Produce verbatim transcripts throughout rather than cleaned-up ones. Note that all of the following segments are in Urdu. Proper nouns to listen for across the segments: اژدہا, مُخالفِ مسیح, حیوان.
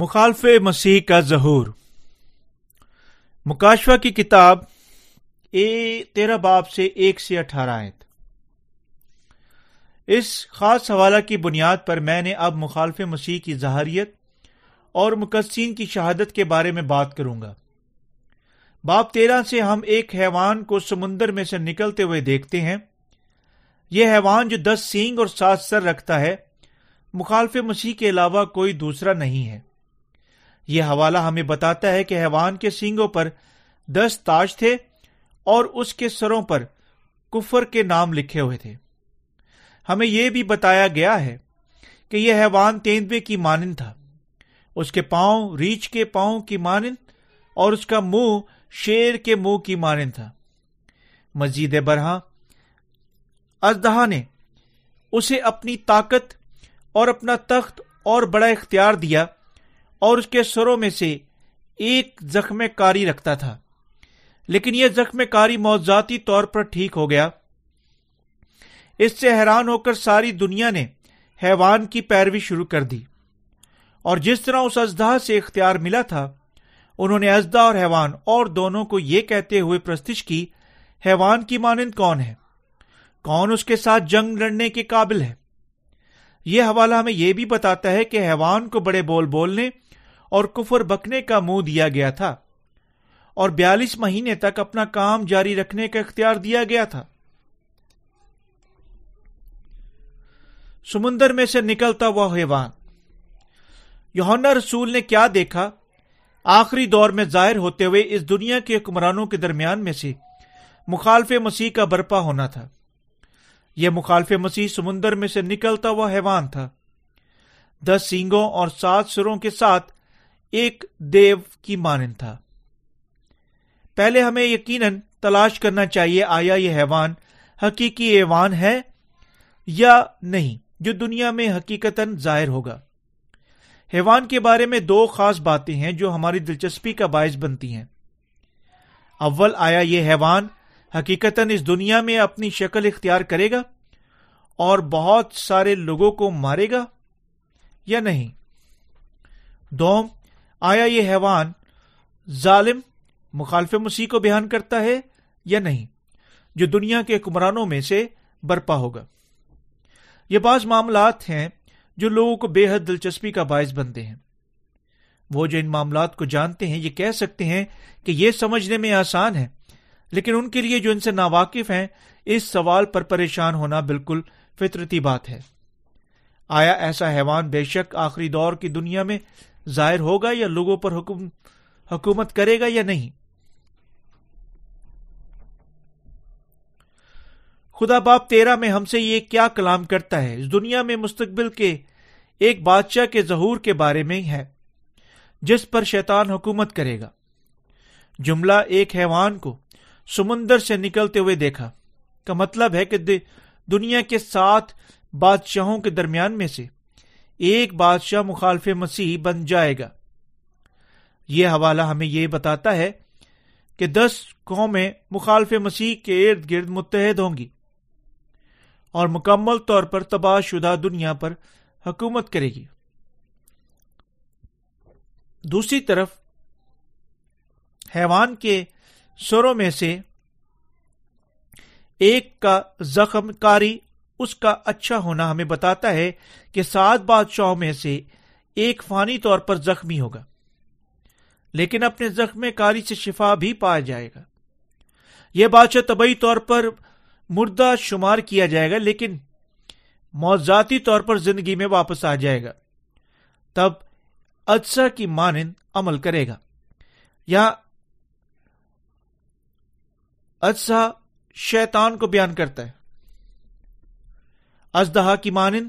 مخالف مسیح کا ظہور، مکاشفہ کی کتاب اے تیرہ باب سے ایک سے اٹھارہ آیت۔ اس خاص حوالہ کی بنیاد پر میں نے اب مخالف مسیح کی ظاہریت اور مقدسین کی شہادت کے بارے میں بات کروں گا۔ باب تیرہ سے ہم ایک حیوان کو سمندر میں سے نکلتے ہوئے دیکھتے ہیں۔ یہ حیوان جو دس سینگ اور سات سر رکھتا ہے، مخالف مسیح کے علاوہ کوئی دوسرا نہیں ہے۔ یہ حوالہ ہمیں بتاتا ہے کہ حیوان کے سینگوں پر دس تاج تھے اور اس کے سروں پر کفر کے نام لکھے ہوئے تھے۔ ہمیں یہ بھی بتایا گیا ہے کہ یہ حیوان تیندوے کی مانند تھا، اس کے پاؤں ریچھ کے پاؤں کی مانند اور اس کا منہ شیر کے منہ کی مانند تھا۔ مزید برہاں اژدہا نے اسے اپنی طاقت اور اپنا تخت اور بڑا اختیار دیا، اور اس کے سروں میں سے ایک زخم کاری رکھتا تھا، لیکن یہ زخم کاری موضوعاتی طور پر ٹھیک ہو گیا۔ اس سے حیران ہو کر ساری دنیا نے حیوان کی پیروی شروع کر دی، اور جس طرح اس اژدہا سے اختیار ملا تھا، انہوں نے اژدہا اور حیوان اور دونوں کو یہ کہتے ہوئے پرستش کی، حیوان کی مانند کون ہے، کون اس کے ساتھ جنگ لڑنے کے قابل ہے۔ یہ حوالہ ہمیں یہ بھی بتاتا ہے کہ حیوان کو بڑے بول بولنے اور کفر بکنے کا منہ دیا گیا تھا، اور بیالیس مہینے تک اپنا کام جاری رکھنے کا اختیار دیا گیا تھا۔ سمندر میں سے نکلتا ہوا حیوان۔ یوحنا رسول نے کیا دیکھا؟ آخری دور میں ظاہر ہوتے ہوئے اس دنیا کے حکمرانوں کے درمیان میں سے مخالف مسیح کا برپا ہونا تھا۔ یہ مخالف مسیح سمندر میں سے نکلتا ہوا حیوان تھا، دس سینگوں اور سات سروں کے ساتھ ایک دیو کی مانند تھا۔ پہلے ہمیں یقیناً تلاش کرنا چاہیے آیا یہ حیوان حقیقی حیوان ہے یا نہیں جو دنیا میں حقیقتاً ظاہر ہوگا۔ حیوان کے بارے میں دو خاص باتیں ہیں جو ہماری دلچسپی کا باعث بنتی ہیں۔ اول، آیا یہ حیوان حقیقتاً اس دنیا میں اپنی شکل اختیار کرے گا اور بہت سارے لوگوں کو مارے گا یا نہیں؟ دوم، آیا یہ حیوان ظالم مخالف مسیح کو بیان کرتا ہے یا نہیں جو دنیا کے حکمرانوں میں سے برپا ہوگا؟ یہ بعض معاملات ہیں جو لوگوں کو بے حد دلچسپی کا باعث بنتے ہیں۔ وہ جو ان معاملات کو جانتے ہیں یہ کہہ سکتے ہیں کہ یہ سمجھنے میں آسان ہے، لیکن ان کے لیے جو ان سے ناواقف ہیں اس سوال پر پریشان ہونا بالکل فطرتی بات ہے۔ آیا ایسا حیوان بے شک آخری دور کی دنیا میں ظاہر ہوگا یا لوگوں پر حکم حکومت کرے گا یا نہیں؟ خدا باپ تیرہ میں ہم سے یہ کیا کلام کرتا ہے؟ اس دنیا میں مستقبل کے ایک بادشاہ کے ظہور کے بارے میں ہے جس پر شیطان حکومت کرے گا۔ جملہ ایک حیوان کو سمندر سے نکلتے ہوئے دیکھا کا مطلب ہے کہ دنیا کے سات بادشاہوں کے درمیان میں سے ایک بادشاہ مخالف مسیح بن جائے گا۔ یہ حوالہ ہمیں یہ بتاتا ہے کہ دس قومیں مخالف مسیح کے ارد گرد متحد ہوں گی اور مکمل طور پر تباہ شدہ دنیا پر حکومت کرے گی۔ دوسری طرف حیوان کے سروں میں سے ایک کا زخم کاری اس کا اچھا ہونا ہمیں بتاتا ہے کہ سات بادشاہوں میں سے ایک فانی طور پر زخمی ہوگا، لیکن اپنے زخم کاری سے شفا بھی پایا جائے گا۔ یہ بادشاہ طبعی طور پر مردہ شمار کیا جائے گا، لیکن موضوعاتی طور پر زندگی میں واپس آ جائے گا، تب اجزا کی مانند عمل کرے گا۔ یا اژدہا شیطان کو بیان کرتا ہے۔ اژدہا کی مانند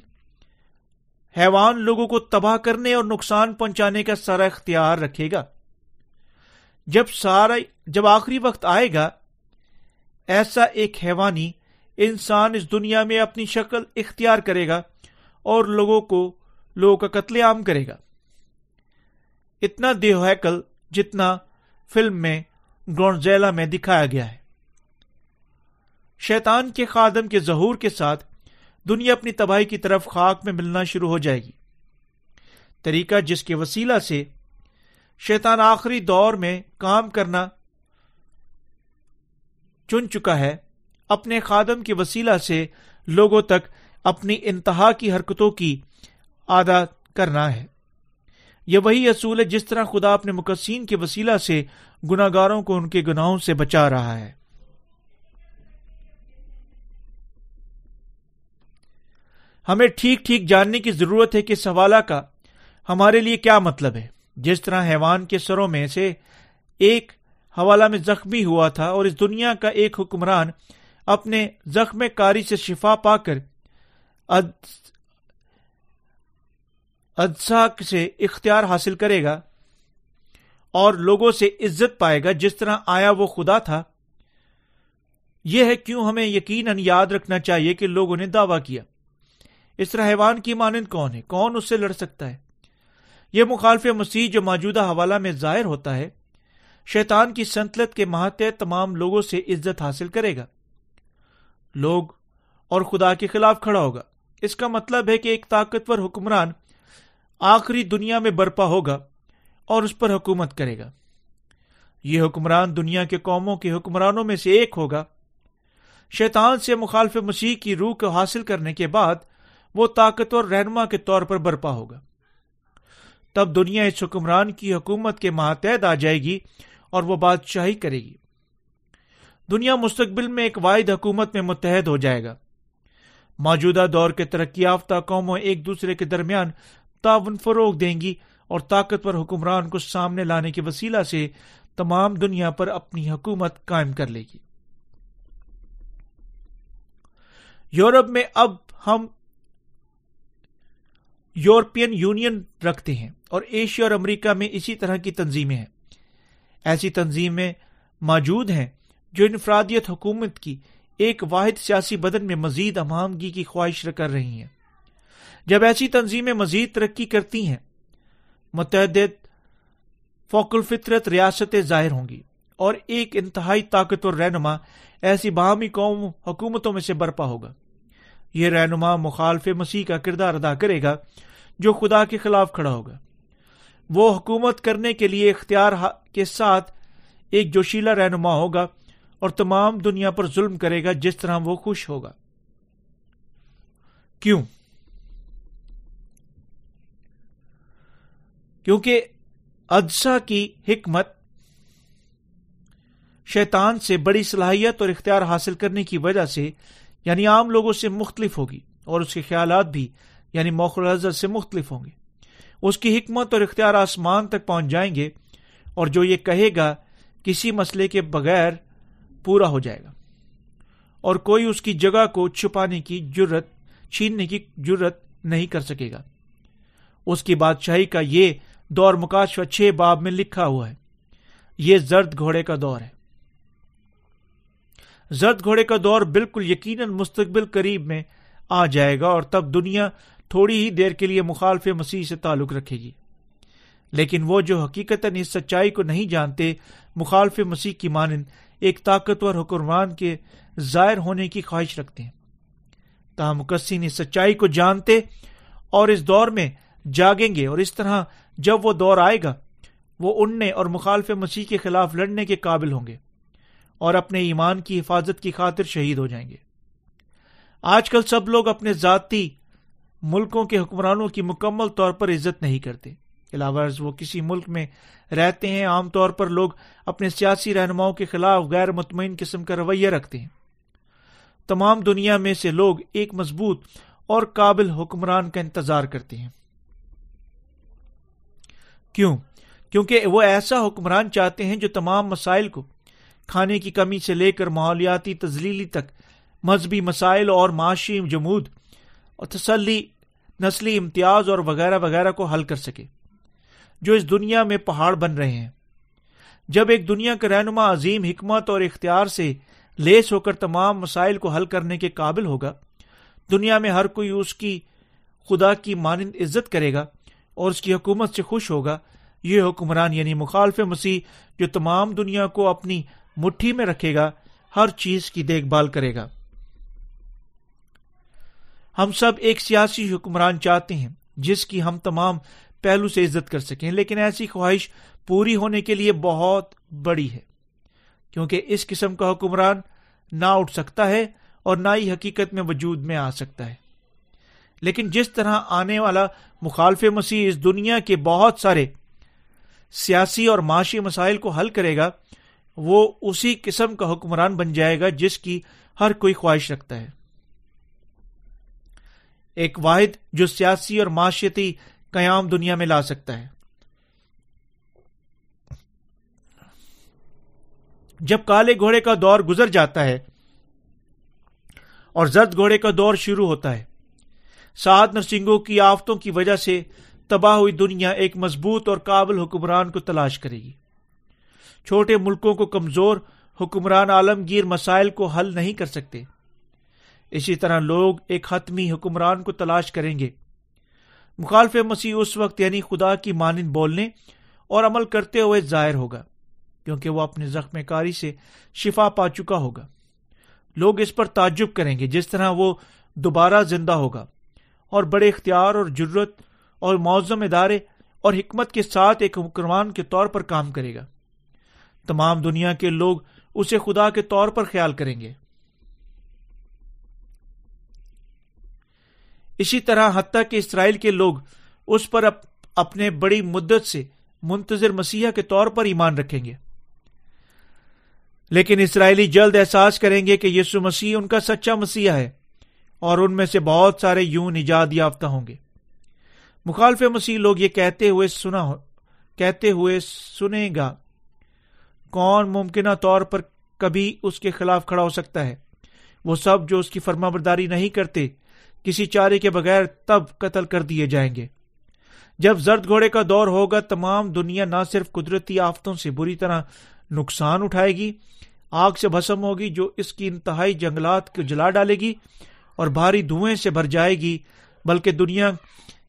حیوان لوگوں کو تباہ کرنے اور نقصان پہنچانے کا سارا اختیار رکھے گا۔ جب سارا جب آخری وقت آئے گا، ایسا ایک حیوانی انسان اس دنیا میں اپنی شکل اختیار کرے گا اور لوگوں کو لوگوں کا قتل عام کرے گا، اتنا دیوہیکل جتنا فلم میں گونزیلا میں دکھایا گیا ہے۔ شیطان کے خادم کے ظہور کے ساتھ دنیا اپنی تباہی کی طرف خاک میں ملنا شروع ہو جائے گی۔ طریقہ جس کے وسیلہ سے شیطان آخری دور میں کام کرنا چن چکا ہے، اپنے خادم کے وسیلہ سے لوگوں تک اپنی انتہا کی حرکتوں کی عادت کرنا ہے۔ یہ وہی اصول ہے جس طرح خدا اپنے مقدسین کے وسیلہ سے گناہ گاروں کو ان کے گناہوں سے بچا رہا ہے۔ ہمیں ٹھیک ٹھیک جاننے کی ضرورت ہے کہ اس حوالہ کا ہمارے لیے کیا مطلب ہے۔ جس طرح حیوان کے سروں میں سے ایک حوالہ میں زخمی ہوا تھا اور اس دنیا کا ایک حکمران اپنے زخم کاری سے شفا پا کر اژدہا سے اختیار حاصل کرے گا اور لوگوں سے عزت پائے گا، جس طرح آیا وہ خدا تھا، یہ ہے کیوں ہمیں یقیناً یاد رکھنا چاہیے کہ لوگوں نے دعویٰ کیا اس طرح حیوان کی مانند کون ہے، کون اس سے لڑ سکتا ہے۔ یہ مخالف مسیح جو موجودہ حوالہ میں ظاہر ہوتا ہے، شیطان کی سنتلت کے ماتحت تمام لوگوں سے عزت حاصل کرے گا، لوگ اور خدا کے خلاف کھڑا ہوگا۔ اس کا مطلب ہے کہ ایک طاقتور حکمران آخری دنیا میں برپا ہوگا اور اس پر حکومت کرے گا۔ یہ حکمران دنیا کے قوموں کے حکمرانوں میں سے ایک ہوگا۔ شیطان سے مخالف مسیح کی روح کو حاصل کرنے کے بعد وہ طاقتور رہنما کے طور پر برپا ہوگا۔ تب دنیا اس حکمران کی حکومت کے ماتحت آ جائے گی اور وہ بادشاہی کرے گی۔ دنیا مستقبل میں ایک واحد حکومت میں متحد ہو جائے گا۔ موجودہ دور کے ترقی یافتہ قوموں ایک دوسرے کے درمیان تعاون فروغ دیں گی اور طاقتور حکمران کو سامنے لانے کے وسیلہ سے تمام دنیا پر اپنی حکومت قائم کر لے گی۔ یورپ میں اب ہم یورپین یونین رکھتے ہیں اور ایشیا اور امریکہ میں اسی طرح کی تنظیمیں ہیں۔ ایسی تنظیمیں موجود ہیں جو انفرادیت حکومت کی ایک واحد سیاسی بدن میں مزید ہماہنگی کی خواہش کر رہی ہیں۔ جب ایسی تنظیمیں مزید ترقی کرتی ہیں، متعدد فوق الفطرت ریاستیں ظاہر ہوں گی اور ایک انتہائی طاقتور رہنما ایسی باہمی قوم حکومتوں میں سے برپا ہوگا۔ یہ رہنما مخالف مسیح کا کردار ادا کرے گا جو خدا کے خلاف کھڑا ہوگا۔ وہ حکومت کرنے کے لیے اختیار کے ساتھ ایک جوشیلہ رہنما ہوگا اور تمام دنیا پر ظلم کرے گا جس طرح وہ خوش ہوگا۔ کیوں؟ کیونکہ اژدہا کی حکمت شیطان سے بڑی صلاحیت اور اختیار حاصل کرنے کی وجہ سے یعنی عام لوگوں سے مختلف ہوگی اور اس کے خیالات بھی یعنی ماخوذ نظر سے مختلف ہوں گے۔ اس کی حکمت اور اختیار آسمان تک پہنچ جائیں گے اور جو یہ کہے گا کسی مسئلے کے بغیر پورا ہو جائے گا اور کوئی اس کی جگہ کو چھپانے کی جرت چھیننے کی جرت نہیں کر سکے گا۔ اس کی بادشاہی کا یہ دور مکاشفہ چھ باب میں لکھا ہوا ہے۔ یہ زرد گھوڑے کا دور ہے۔ زرد گھوڑے کا دور بالکل یقیناً مستقبل قریب میں آ جائے گا اور تب دنیا تھوڑی ہی دیر کے لیے مخالف مسیح سے تعلق رکھے گی، لیکن وہ جو حقیقتاً اس سچائی کو نہیں جانتے مخالف مسیح کی مانند ایک طاقتور حکمران کے ظاہر ہونے کی خواہش رکھتے ہیں۔ تاہم مقدسین اس سچائی کو جانتے اور اس دور میں جاگیں گے اور اس طرح جب وہ دور آئے گا وہ اننے اور مخالف مسیح کے خلاف لڑنے کے قابل ہوں گے اور اپنے ایمان کی حفاظت کی خاطر شہید ہو جائیں گے۔ آج کل سب لوگ اپنے ذاتی ملکوں کے حکمرانوں کی مکمل طور پر عزت نہیں کرتے، علاوہ ازیں وہ کسی ملک میں رہتے ہیں۔ عام طور پر لوگ اپنے سیاسی رہنماؤں کے خلاف غیر مطمئن قسم کا رویہ رکھتے ہیں۔ تمام دنیا میں سے لوگ ایک مضبوط اور قابل حکمران کا انتظار کرتے ہیں۔ کیوں؟ کیونکہ وہ ایسا حکمران چاہتے ہیں جو تمام مسائل کو، کھانے کی کمی سے لے کر ماحولیاتی تزلیلی تک، مذہبی مسائل اور معاشی جمود اور تسلی، نسلی امتیاز اور وغیرہ وغیرہ کو حل کر سکے، جو اس دنیا میں پہاڑ بن رہے ہیں۔ جب ایک دنیا کا رہنما عظیم حکمت اور اختیار سے لیس ہو کر تمام مسائل کو حل کرنے کے قابل ہوگا، دنیا میں ہر کوئی اس کی خدا کی مانند عزت کرے گا اور اس کی حکومت سے خوش ہوگا۔ یہ حکمران یعنی مخالف مسیح جو تمام دنیا کو اپنی مٹھی میں رکھے گا، ہر چیز کی دیکھ بھال کرے گا۔ ہم سب ایک سیاسی حکمران چاہتے ہیں جس کی ہم تمام پہلو سے عزت کر سکیں، لیکن ایسی خواہش پوری ہونے کے لیے بہت بڑی ہے، کیونکہ اس قسم کا حکمران نہ اٹھ سکتا ہے اور نہ ہی حقیقت میں وجود میں آ سکتا ہے۔ لیکن جس طرح آنے والا مخالف مسیح اس دنیا کے بہت سارے سیاسی اور معاشی مسائل کو حل کرے گا، وہ اسی قسم کا حکمران بن جائے گا جس کی ہر کوئی خواہش رکھتا ہے۔ ایک واحد جو سیاسی اور معاشیتی قیام دنیا میں لا سکتا ہے۔ جب کالے گھوڑے کا دور گزر جاتا ہے اور زرد گھوڑے کا دور شروع ہوتا ہے، سات نرسنگوں کی آفتوں کی وجہ سے تباہ ہوئی دنیا ایک مضبوط اور قابل حکمران کو تلاش کرے گی۔ چھوٹے ملکوں کو کمزور حکمران عالمگیر مسائل کو حل نہیں کر سکتے۔ اسی طرح لوگ ایک حتمی حکمران کو تلاش کریں گے۔ مخالف مسیح اس وقت یعنی خدا کی مانند بولنے اور عمل کرتے ہوئے ظاہر ہوگا، کیونکہ وہ اپنے زخم کاری سے شفا پا چکا ہوگا۔ لوگ اس پر تعجب کریں گے جس طرح وہ دوبارہ زندہ ہوگا، اور بڑے اختیار اور جرت اور معظم ادارے اور حکمت کے ساتھ ایک حکمران کے طور پر کام کرے گا۔ تمام دنیا کے لوگ اسے خدا کے طور پر خیال کریں گے۔ اسی طرح حتیٰ کہ اسرائیل کے لوگ اس پر اپنے بڑی مدت سے منتظر مسیح کے طور پر ایمان رکھیں گے، لیکن اسرائیلی جلد احساس کریں گے کہ یسوع مسیح ان کا سچا مسیح ہے، اور ان میں سے بہت سارے یوں نجات یافتہ ہوں گے۔ مخالف مسیح لوگ یہ کہتے ہوئے سنا کہتے ہوئے سنے گا، کون ممکنہ طور پر کبھی اس کے خلاف کھڑا ہو سکتا ہے؟ وہ سب جو اس کی فرما برداری نہیں کرتے کسی چارے کے بغیر تب قتل کر دیے جائیں گے۔ جب زرد گھوڑے کا دور ہوگا، تمام دنیا نہ صرف قدرتی آفتوں سے بری طرح نقصان اٹھائے گی، آگ سے بھسم ہوگی جو اس کی انتہائی جنگلات کو جلا ڈالے گی اور بھاری دھوئیں سے بھر جائے گی، بلکہ دنیا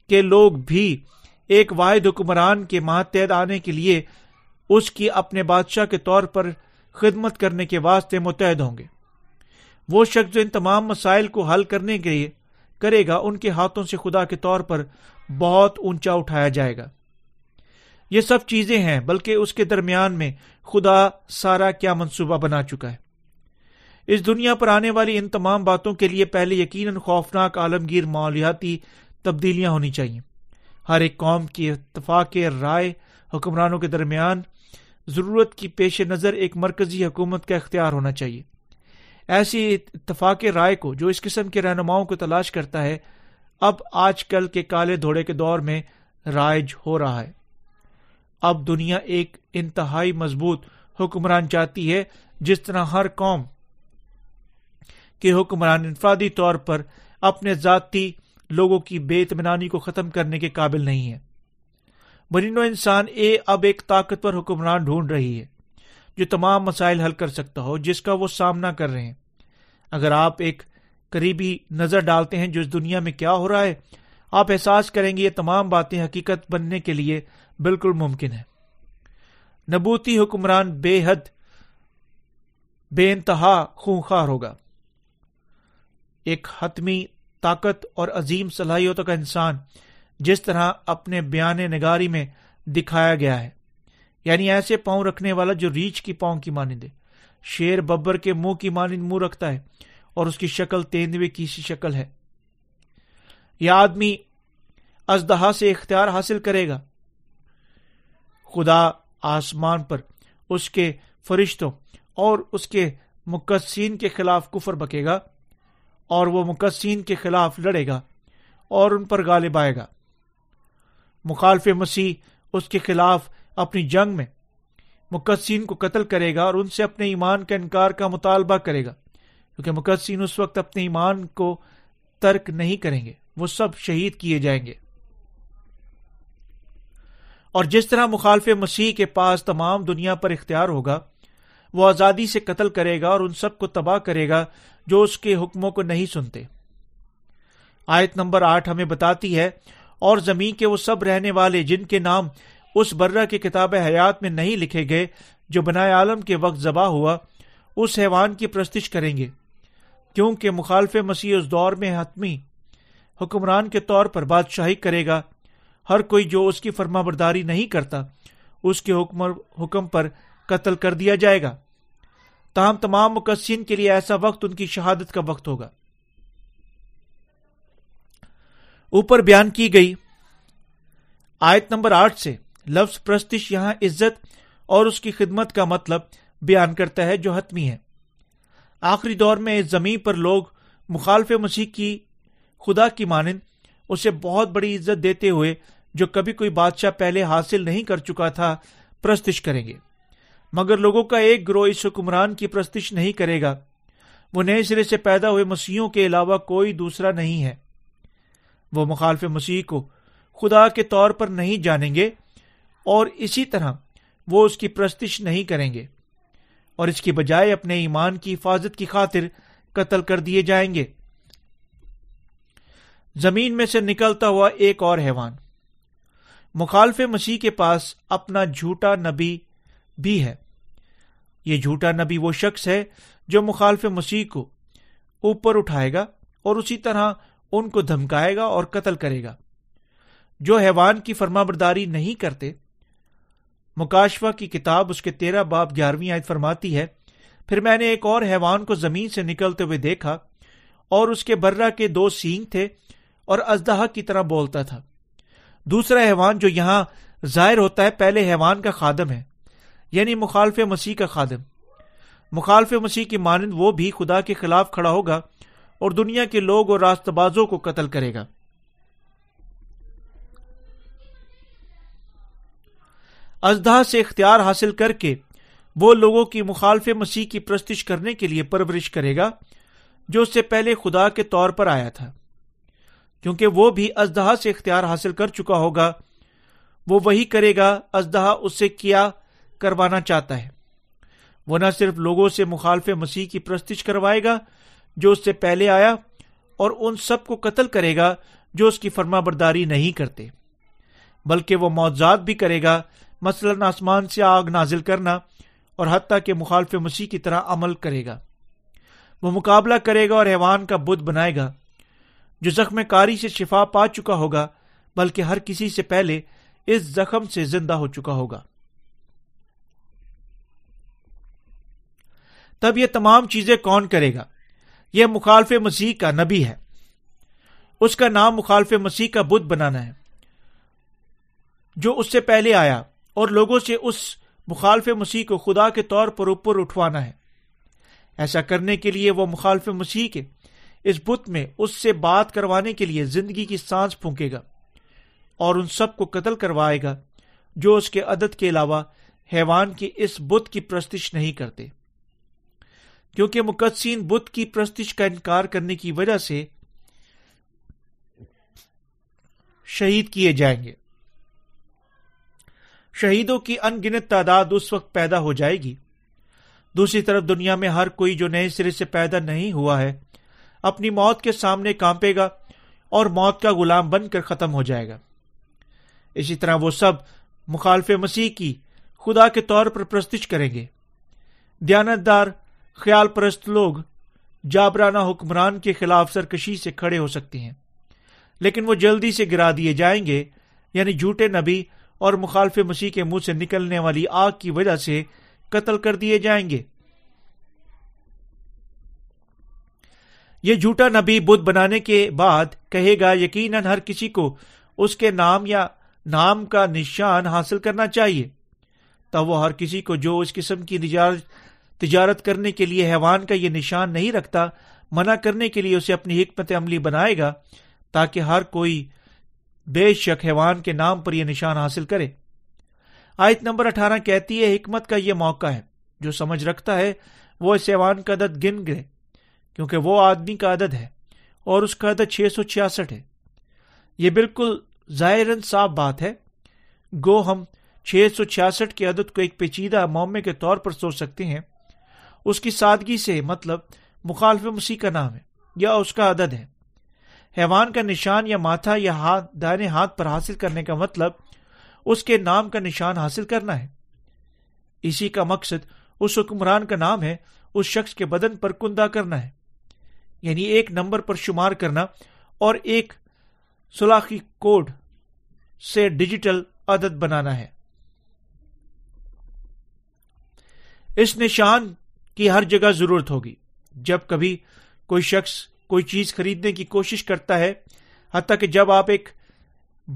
کے لوگ بھی ایک واحد حکمران کے ماتحت آنے کے لیے اس کی اپنے بادشاہ کے طور پر خدمت کرنے کے واسطے متحد ہوں گے۔ وہ شخص جو ان تمام مسائل کو حل کرنے کے لیے کرے گا، ان کے ہاتھوں سے خدا کے طور پر بہت اونچا اٹھایا جائے گا۔ یہ سب چیزیں ہیں، بلکہ اس کے درمیان میں خدا سارا کیا منصوبہ بنا چکا ہے۔ اس دنیا پر آنے والی ان تمام باتوں کے لیے پہلے یقیناً خوفناک عالمگیر ماحولیاتی تبدیلیاں ہونی چاہیے۔ ہر ایک قوم کی اتفاق رائے حکمرانوں کے درمیان ضرورت کی پیش نظر ایک مرکزی حکومت کا اختیار ہونا چاہیے۔ ایسی اتفاق رائے کو جو اس قسم کے رہنماؤں کو تلاش کرتا ہے، اب آج کل کے کالے دھوڑے کے دور میں رائج ہو رہا ہے۔ اب دنیا ایک انتہائی مضبوط حکمران چاہتی ہے، جس طرح ہر قوم کے حکمران انفرادی طور پر اپنے ذاتی لوگوں کی بے اطمینانی کو ختم کرنے کے قابل نہیں ہے۔ بنی نوع انسان اے اب ایک طاقتور حکمران ڈھونڈ رہی ہے جو تمام مسائل حل کر سکتا ہو جس کا وہ سامنا کر رہے ہیں۔ اگر آپ ایک قریبی نظر ڈالتے ہیں جو اس دنیا میں کیا ہو رہا ہے، آپ احساس کریں گے یہ تمام باتیں حقیقت بننے کے لیے بالکل ممکن ہیں۔ نبوتی حکمران بے حد بے انتہا خونخوار ہوگا۔ ایک حتمی طاقت اور عظیم صلاحیتوں کا انسان جس طرح اپنے بیان نگاری میں دکھایا گیا ہے، یعنی ایسے پاؤں رکھنے والا جو ریچھ کی پاؤں کی مانند ہے، شیر ببر کے منہ کی مانند منہ رکھتا ہے اور اس کی شکل تیندوے کی سی شکل ہے۔ یہ آدمی اژدہا سے اختیار حاصل کرے گا۔ خدا آسمان پر اس کے فرشتوں اور اس کے مقدسین کے خلاف کفر بکے گا، اور وہ مقدسین کے خلاف لڑے گا اور ان پر غالب آئے گا۔ مخالف مسیح اس کے خلاف اپنی جنگ میں مقدسین کو قتل کرے گا اور ان سے اپنے ایمان کا انکار کا مطالبہ کرے گا، کیونکہ مقدسین اس وقت اپنے ایمان کو ترک نہیں کریں گے، وہ سب شہید کیے جائیں گے۔ اور جس طرح مخالف مسیح کے پاس تمام دنیا پر اختیار ہوگا، وہ آزادی سے قتل کرے گا اور ان سب کو تباہ کرے گا جو اس کے حکموں کو نہیں سنتے۔ آیت نمبر آٹھ ہمیں بتاتی ہے، اور زمین کے وہ سب رہنے والے جن کے نام اس برہ کی کتاب حیات میں نہیں لکھے گئے جو بنائے عالم کے وقت ذبح ہوا، اس حیوان کی پرستش کریں گے، کیونکہ مخالف مسیح اس دور میں حتمی حکمران کے طور پر بادشاہی کرے گا ہر کوئی جو اس کی فرما برداری نہیں کرتا اس کے حکم حکم پر قتل کر دیا جائے گا، تاہم تمام مقصین کے لیے ایسا وقت ان کی شہادت کا وقت ہوگا۔ اوپر بیان کی گئی آیت نمبر آٹھ سے لفظ پرستش یہاں عزت اور اس کی خدمت کا مطلب بیان کرتا ہے جو حتمی ہے۔ آخری دور میں اس زمین پر لوگ مخالف مسیح کی خدا کی مانند اسے بہت بڑی عزت دیتے ہوئے جو کبھی کوئی بادشاہ پہلے حاصل نہیں کر چکا تھا پرستش کریں گے، مگر لوگوں کا ایک گروہ اس حکمران کی پرستش نہیں کرے گا۔ وہ نئے سرے سے پیدا ہوئے مسیحوں کے علاوہ کوئی دوسرا نہیں ہے۔ وہ مخالف مسیح کو خدا کے طور پر نہیں جانیں گے اور اسی طرح وہ اس کی پرستش نہیں کریں گے، اور اس کی بجائے اپنے ایمان کی حفاظت کی خاطر قتل کر دیے جائیں گے۔ زمین میں سے نکلتا ہوا ایک اور حیوان۔ مخالف مسیح کے پاس اپنا جھوٹا نبی بھی ہے۔ یہ جھوٹا نبی وہ شخص ہے جو مخالف مسیح کو اوپر اٹھائے گا اور اسی طرح ان کو دھمکائے گا اور قتل کرے گا۔ جو حیوان کی فرما برداری نہیں کرتے، مکاشفہ کی کتاب اس کے تیرہ باب گیارہویں آیت فرماتی ہے، پھر میں نے ایک اور حیوان کو زمین سے نکلتے ہوئے دیکھا اور اس کے برہ کے دو سینگ تھے اور اژدہا کی طرح بولتا تھا۔ دوسرا حیوان جو یہاں ظاہر ہوتا ہے پہلے حیوان کا خادم ہے، یعنی مخالف مسیح کا خادم۔ مخالف مسیح کی مانند وہ بھی خدا کے خلاف کھڑا ہوگا اور دنیا کے لوگ اور راست بازوں کو قتل کرے گا۔ اژدہا سے اختیار حاصل کر کے وہ لوگوں کی مخالف مسیح کی پرستش کرنے کے لیے پرورش کرے گا جو اس سے پہلے خدا کے طور پر آیا تھا، کیونکہ وہ بھی اژدہا سے اختیار حاصل کر چکا ہوگا۔ وہ وہی کرے گا اژدہا اس سے کیا کروانا چاہتا ہے۔ وہ نہ صرف لوگوں سے مخالف مسیح کی پرستش کروائے گا جو اس سے پہلے آیا، اور ان سب کو قتل کرے گا جو اس کی فرما برداری نہیں کرتے، بلکہ وہ معجزات بھی کرے گا، مثلاً آسمان سے آگ نازل کرنا، اور حتیٰ کہ مخالف مسیح کی طرح عمل کرے گا۔ وہ مقابلہ کرے گا اور حیوان کا بت بنائے گا جو زخم کاری سے شفا پا چکا ہوگا، بلکہ ہر کسی سے پہلے اس زخم سے زندہ ہو چکا ہوگا۔ تب یہ تمام چیزیں کون کرے گا؟ یہ مخالف مسیح کا نبی ہے۔ اس کا نام مخالف مسیح کا بت بنانا ہے جو اس سے پہلے آیا، اور لوگوں سے اس مخالف مسیح کو خدا کے طور پر اوپر اٹھوانا ہے۔ ایسا کرنے کے لیے وہ مخالف مسیح کے اس بت میں اس سے بات کروانے کے لیے زندگی کی سانس پھونکے گا اور ان سب کو قتل کروائے گا جو اس کے عدد کے علاوہ حیوان کے اس بت کی پرستش نہیں کرتے، کیونکہ مقدسین بت کی پرستش کا انکار کرنے کی وجہ سے شہید کیے جائیں گے۔ شہیدوں کی ان گنت تعداد اس وقت پیدا ہو جائے گی۔ دوسری طرف دنیا میں ہر کوئی جو نئے سرے سے پیدا نہیں ہوا ہے اپنی موت کے سامنے کانپے گا اور موت کا غلام بن کر ختم ہو جائے گا۔ اسی طرح وہ سب مخالف مسیح کی خدا کے طور پر پرستش کریں گے۔ دیانت دار خیال پرست لوگ جابرانہ حکمران کے خلاف سرکشی سے کھڑے ہو سکتے ہیں، لیکن وہ جلدی سے گرا دیے جائیں گے، یعنی جھوٹے نبی اور مخالف مسیح کے منہ سے نکلنے والی آگ کی وجہ سے قتل کر دیے جائیں گے۔ یہ جھوٹا نبی بت بنانے کے بعد کہے گا یقیناً ہر کسی کو اس کے نام یا نام کا نشان حاصل کرنا چاہیے، تب وہ ہر کسی کو جو اس قسم کی تجارت کرنے کے لیے حیوان کا یہ نشان نہیں رکھتا منع کرنے کے لیے اسے اپنی حکمت عملی بنائے گا، تاکہ ہر کوئی بے شک حیوان کے نام پر یہ نشان حاصل کرے۔ آیت نمبر اٹھارہ کہتی ہے حکمت کا یہ موقع ہے، جو سمجھ رکھتا ہے وہ اس حیوان کا عدد گن گئے، کیونکہ وہ آدمی کا عدد ہے اور اس کا عدد چھ سو چھیاسٹھ ہے۔ یہ بالکل ظاہراً صاف بات ہے، گو ہم چھ سو چھیاسٹھ کے عدد کو ایک پیچیدہ معمے کے طور پر سوچ سکتے ہیں۔ اس کی سادگی سے مطلب مخالف مسیح کا نام ہے یا اس کا عدد ہے۔ حیوان کا نشان یا ماتھا یا ہاتھ دائیں ہاتھ پر حاصل کرنے کا مطلب اس کے نام کا نشان حاصل کرنا ہے۔ اسی کا مقصد اس حکمران کا نام ہے اس شخص کے بدن پر کندہ کرنا ہے، یعنی ایک نمبر پر شمار کرنا اور ایک سلاخی کوڈ سے ڈیجیٹل عادت بنانا ہے۔ اس نشان کی ہر جگہ ضرورت ہوگی۔ جب کبھی کوئی شخص کوئی چیز خریدنے کی کوشش کرتا ہے، حتیٰ کہ جب آپ ایک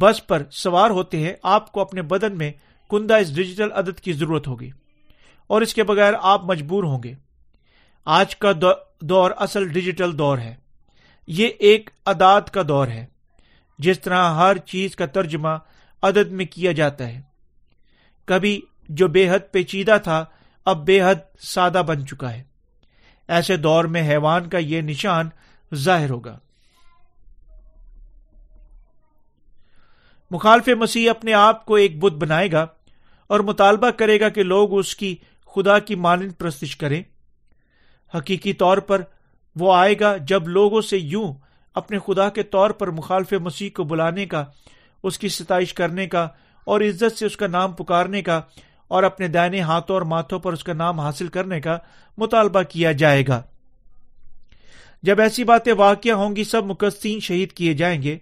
بس پر سوار ہوتے ہیں، آپ کو اپنے بدن میں کندہ اس ڈیجیٹل عدد کی ضرورت ہوگی اور اس کے بغیر آپ مجبور ہوں گے۔ آج کا دور اصل ڈیجیٹل دور ہے۔ یہ ایک عداد کا دور ہے۔ جس طرح ہر چیز کا ترجمہ عدد میں کیا جاتا ہے، کبھی جو بے حد پیچیدہ تھا اب بے حد سادہ بن چکا ہے۔ ایسے دور میں حیوان کا یہ نشان ظاہر ہوگا۔ مخالف مسیح اپنے آپ کو ایک بت بنائے گا اور مطالبہ کرے گا کہ لوگ اس کی خدا کی مانند پرستش کریں۔ حقیقی طور پر وہ آئے گا جب لوگوں سے یوں اپنے خدا کے طور پر مخالف مسیح کو بلانے کا، اس کی ستائش کرنے کا اور عزت سے اس کا نام پکارنے کا اور اپنے دائنے ہاتھوں اور ماتھوں پر اس کا نام حاصل کرنے کا مطالبہ کیا جائے گا۔ جب ایسی باتیں واقع ہوں گی، سب مقدسین شہید کیے جائیں گے۔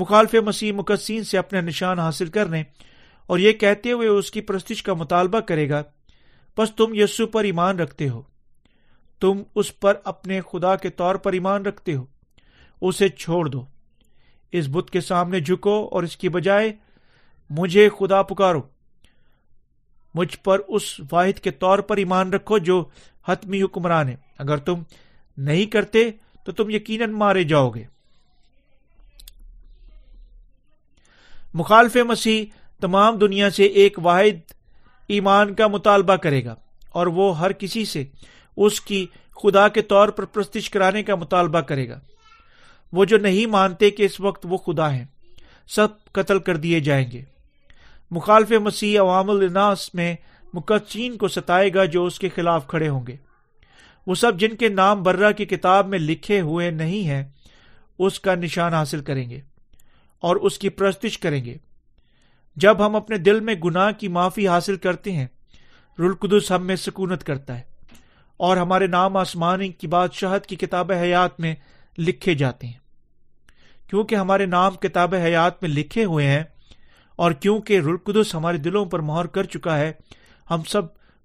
مخالف مسیح مقدسین سے اپنے نشان حاصل کرنے اور یہ کہتے ہوئے اس کی پرستش کا مطالبہ کرے گا، پس تم یسوع پر ایمان رکھتے ہو، تم اس پر اپنے خدا کے طور پر ایمان رکھتے ہو، اسے چھوڑ دو، اس بت کے سامنے جھکو اور اس کی بجائے مجھے خدا پکارو، مجھ پر اس واحد کے طور پر ایمان رکھو جو حتمی حکمران ہے۔ اگر تم نہیں کرتے تو تم یقیناً مارے جاؤ گے۔ مخالف مسیح تمام دنیا سے ایک واحد ایمان کا مطالبہ کرے گا اور وہ ہر کسی سے اس کی خدا کے طور پر پرستش کرانے کا مطالبہ کرے گا۔ وہ جو نہیں مانتے کہ اس وقت وہ خدا ہیں، سب قتل کر دیے جائیں گے۔ مخالف مسیح عوام الناس میں مقدسین کو ستائے گا جو اس کے خلاف کھڑے ہوں گے۔ وہ سب جن کے نام برہ کی کتاب میں لکھے ہوئے نہیں ہیں، اس کا نشان حاصل کریں گے اور اس کی پرستش کریں گے۔ جب ہم اپنے دل میں گناہ کی معافی حاصل کرتے ہیں، روح القدس ہم میں سکونت کرتا ہے اور ہمارے نام آسمانی کی بادشاہت کی کتاب حیات میں لکھے جاتے ہیں۔ کیونکہ ہمارے نام کتاب حیات میں لکھے ہوئے ہیں اور کیونکہ روح القدس ہمارے دلوں پر مہر کر چکا ہے، ہم سب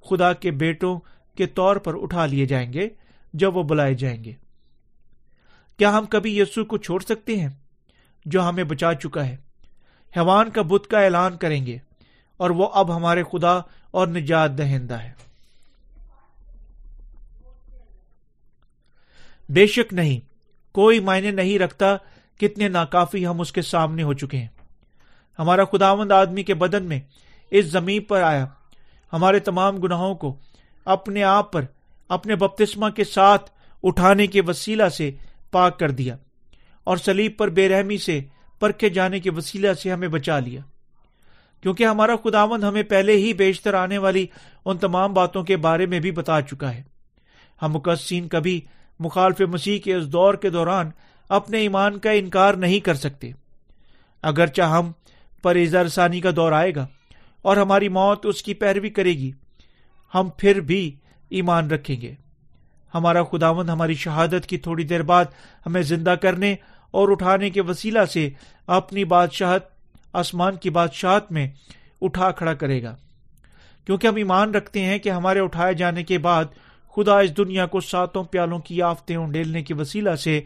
خدا کے بیٹوں کے طور پر اٹھا لیے جائیں گے جب وہ بلائے جائیں گے۔ کیا ہم کبھی یسوع کو چھوڑ سکتے ہیں جو ہمیں بچا چکا ہے؟ حیوان کا بت کا اعلان کریں گے اور وہ اب ہمارے خدا اور نجات دہندہ ہے۔ بے شک نہیں، کوئی معنی نہیں رکھتا کتنے ناکافی ہم اس کے سامنے ہو چکے ہیں۔ ہمارا خداوند آدمی کے بدن میں اس زمین پر آیا، ہمارے تمام گناہوں کو اپنے آپ پر اپنے بپتسمہ کے ساتھ اٹھانے کے وسیلہ سے پاک کر دیا اور صلیب پر بے رحمی سے پرکھے جانے کے وسیلہ سے ہمیں بچا لیا۔ کیونکہ ہمارا خداوند ہمیں پہلے ہی بیشتر آنے والی ان تمام باتوں کے بارے میں بھی بتا چکا ہے۔ ہم مقدسین کبھی مخالف مسیح کے اس دور کے دوران اپنے ایمان کا انکار نہیں کر سکتے، اگرچہ ہم پر اظہار ثانی کا دور آئے گا اور ہماری موت اس کی پیروی کرے گی، ہم پھر بھی ایمان رکھیں گے۔ ہمارا خداوند ہماری شہادت کی تھوڑی دیر بعد ہمیں زندہ کرنے اور اٹھانے کے وسیلہ سے اپنی بادشاہت آسمان کی بادشاہت میں اٹھا کھڑا کرے گا، کیونکہ ہم ایمان رکھتے ہیں کہ ہمارے اٹھائے جانے کے بعد خدا اس دنیا کو ساتوں پیالوں کی آفتیں انڈیلنے کے وسیلہ سے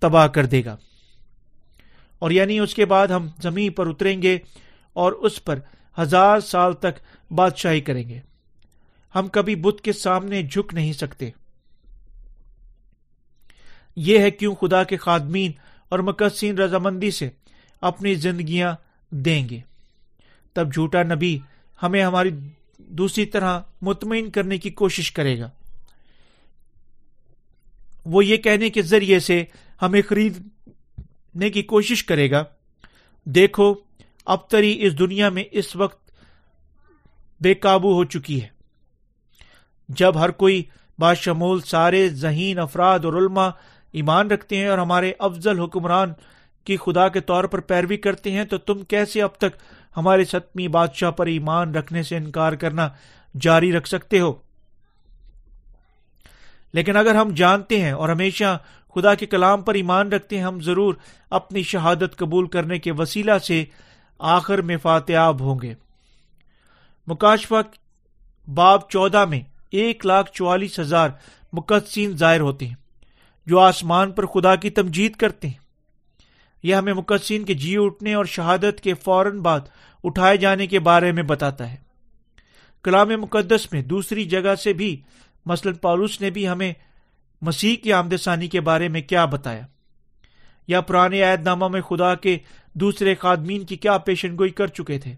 تباہ کر دے گا، اور یعنی اس کے بعد ہم زمین پر اتریں گے اور اس پر ہزار سال تک بادشاہی کریں گے۔ ہم کبھی بت کے سامنے جھک نہیں سکتے۔ یہ ہے کیوں خدا کے خادمین اور مقدسین رضامندی سے اپنی زندگیاں دیں گے۔ تب جھوٹا نبی ہمیں ہماری دوسری طرح مطمئن کرنے کی کوشش کرے گا۔ وہ یہ کہنے کے ذریعے سے ہمیں خریدنے کی کوشش کرے گا، دیکھو ابتری اس دنیا میں اس وقت بے قابو ہو چکی ہے۔ جب ہر کوئی باشمول سارے ذہین افراد اور علماء ایمان رکھتے ہیں اور ہمارے افضل حکمران کی خدا کے طور پر پیروی کرتے ہیں، تو تم کیسے اب تک ہمارے ستمی بادشاہ پر ایمان رکھنے سے انکار کرنا جاری رکھ سکتے ہو؟ لیکن اگر ہم جانتے ہیں اور ہمیشہ خدا کے کلام پر ایمان رکھتے ہیں، ہم ضرور اپنی شہادت قبول کرنے کے وسیلہ سے آخر میں فاتحیاب ہوں گے۔ مکاشفہ باب چودہ میں ایک لاکھ چوالیس ہزار مقدسین ظاہر ہوتے ہیں جو آسمان پر خدا کی تمجید کرتے ہیں۔ یہ ہمیں مقدسین کے جی اٹھنے اور شہادت کے فوراً بعد اٹھائے جانے کے بارے میں بتاتا ہے۔ کلام مقدس میں دوسری جگہ سے بھی مثلاً پالوس نے بھی ہمیں مسیح کی آمد ثانی کے بارے میں کیا بتایا یا پرانے عہد نامہ میں خدا کے دوسرے خادمین کی کیا پیشن گوئی کر چکے تھے،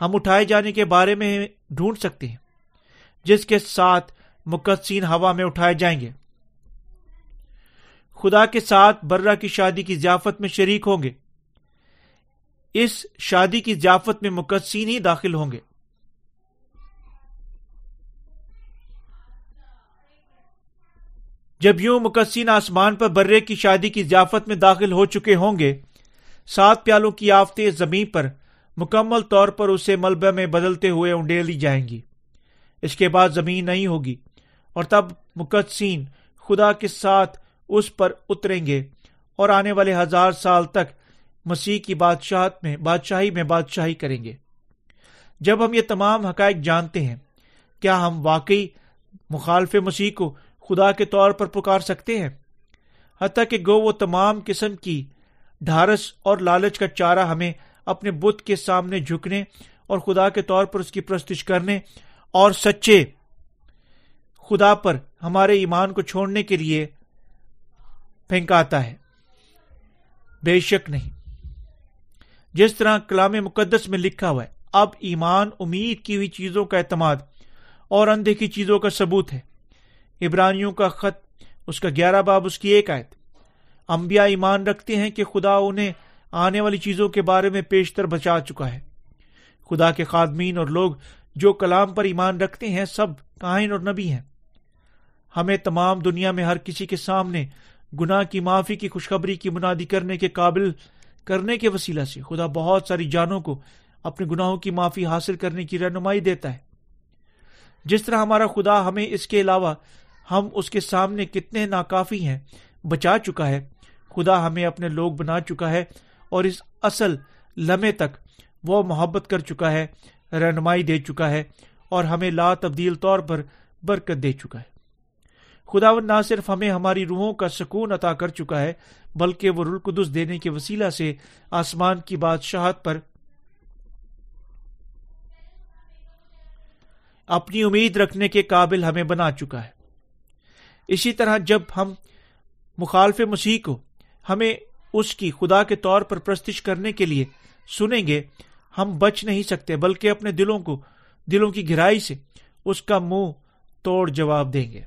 ہم اٹھائے جانے کے بارے میں ڈھونڈ سکتے ہیں جس کے ساتھ مقدسین ہوا میں اٹھائے جائیں گے، خدا کے ساتھ برہ کی شادی کی ضیافت میں شریک ہوں گے۔ اس شادی کی ضیافت میں مقدسین ہی داخل ہوں گے۔ جب یوں مقدسین آسمان پر برے کی شادی کی ضیافت میں داخل ہو چکے ہوں گے، سات پیالوں کی آفتیں زمین پر مکمل طور پر اسے ملبہ میں بدلتے ہوئے انڈیلی جائیں گی۔ اس کے بعد زمین نہیں ہوگی اور تب مقدسین خدا کے ساتھ اس پر اتریں گے اور آنے والے ہزار سال تک مسیح کی بادشاہت میں بادشاہی میں بادشاہی کریں گے۔ جب ہم یہ تمام حقائق جانتے ہیں، کیا ہم واقعی مخالف مسیح کو خدا کے طور پر پکار سکتے ہیں، حتیٰ کہ گو وہ تمام قسم کی ڈھارس اور لالچ کا چارہ ہمیں اپنے بت کے سامنے جھکنے اور خدا کے طور پر اس کی پرستش کرنے اور سچے خدا پر ہمارے ایمان کو چھوڑنے کے لیے پھینکاتا ہے؟ بے شک نہیں۔ جس طرح کلام مقدس میں لکھا ہوا ہے، اب ایمان امید کی ہوئی چیزوں کا اعتماد اور اندیکھی چیزوں کا ثبوت ہے۔ عبرانیوں کا خط اس کا گیارہ باب اس کی ایک آیت۔ انبیاء ایمان رکھتے ہیں کہ خدا انہیں آنے والی چیزوں کے بارے میں پیشتر بچا چکا ہے۔ خدا کے خادمین اور لوگ جو کلام پر ایمان رکھتے ہیں سب کاہن اور نبی ہیں۔ ہمیں تمام دنیا میں ہر کسی کے سامنے گناہ کی معافی کی خوشخبری کی منادی کرنے کے قابل کرنے کے وسیلہ سے خدا بہت ساری جانوں کو اپنے گناہوں کی معافی حاصل کرنے کی رہنمائی دیتا ہے۔ جس طرح ہمارا خدا ہمیں اس کے علاوہ ہم اس کے سامنے کتنے ناکافی ہیں بچا چکا ہے، خدا ہمیں اپنے لوگ بنا چکا ہے اور اس اصل لمحے تک وہ محبت کر چکا ہے، رہنمائی دے چکا ہے اور ہمیں لا تبدیل طور پر برکت دے چکا ہے۔ خداوند نہ صرف ہمیں ہماری روحوں کا سکون عطا کر چکا ہے بلکہ وہ روح القدس دینے کے وسیلہ سے آسمان کی بادشاہت پر اپنی امید رکھنے کے قابل ہمیں بنا چکا ہے۔ اسی طرح جب ہم مخالف مسیح کو ہمیں اس کی خدا کے طور پر پرستش کرنے کے لیے سنیں گے، ہم بچ نہیں سکتے بلکہ اپنے دلوں کو دلوں کی گہرائی سے اس کا منہ توڑ جواب دیں گے۔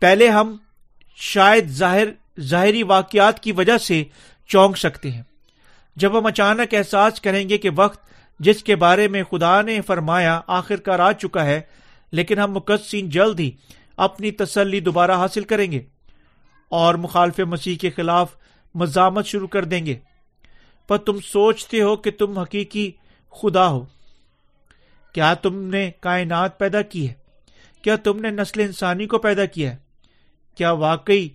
پہلے ہم شاید ظاہر ظاہری واقعات کی وجہ سے چونک سکتے ہیں۔ جب ہم اچانک احساس کریں گے کہ وقت جس کے بارے میں خدا نے فرمایا آخر کار آ چکا ہے، لیکن ہم مقدسین جلد ہی اپنی تسلی دوبارہ حاصل کریں گے اور مخالف مسیح کے خلاف مزاحمت شروع کر دیں گے۔ پر تم سوچتے ہو کہ تم حقیقی خدا ہو؟ کیا تم نے کائنات پیدا کی ہے؟ کیا تم نے نسل انسانی کو پیدا کیا ہے؟ کیا واقعی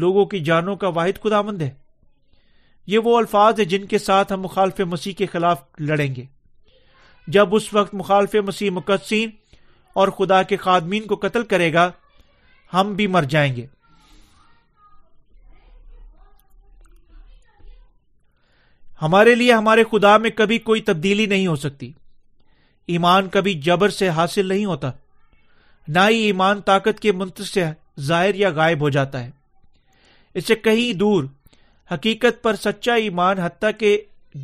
لوگوں کی جانوں کا واحد خداوند ہے؟ یہ وہ الفاظ ہیں جن کے ساتھ ہم مخالف مسیح کے خلاف لڑیں گے۔ جب اس وقت مخالف مسیح مقدسین اور خدا کے خادمین کو قتل کرے گا، ہم بھی مر جائیں گے۔ ہمارے لیے ہمارے خدا میں کبھی کوئی تبدیلی نہیں ہو سکتی۔ ایمان کبھی جبر سے حاصل نہیں ہوتا، نہ ہی ایمان طاقت کے منطق سے ظاہر یا غائب ہو جاتا ہے۔ اس سے کہیں دور حقیقت پر سچا ایمان حتیٰ کہ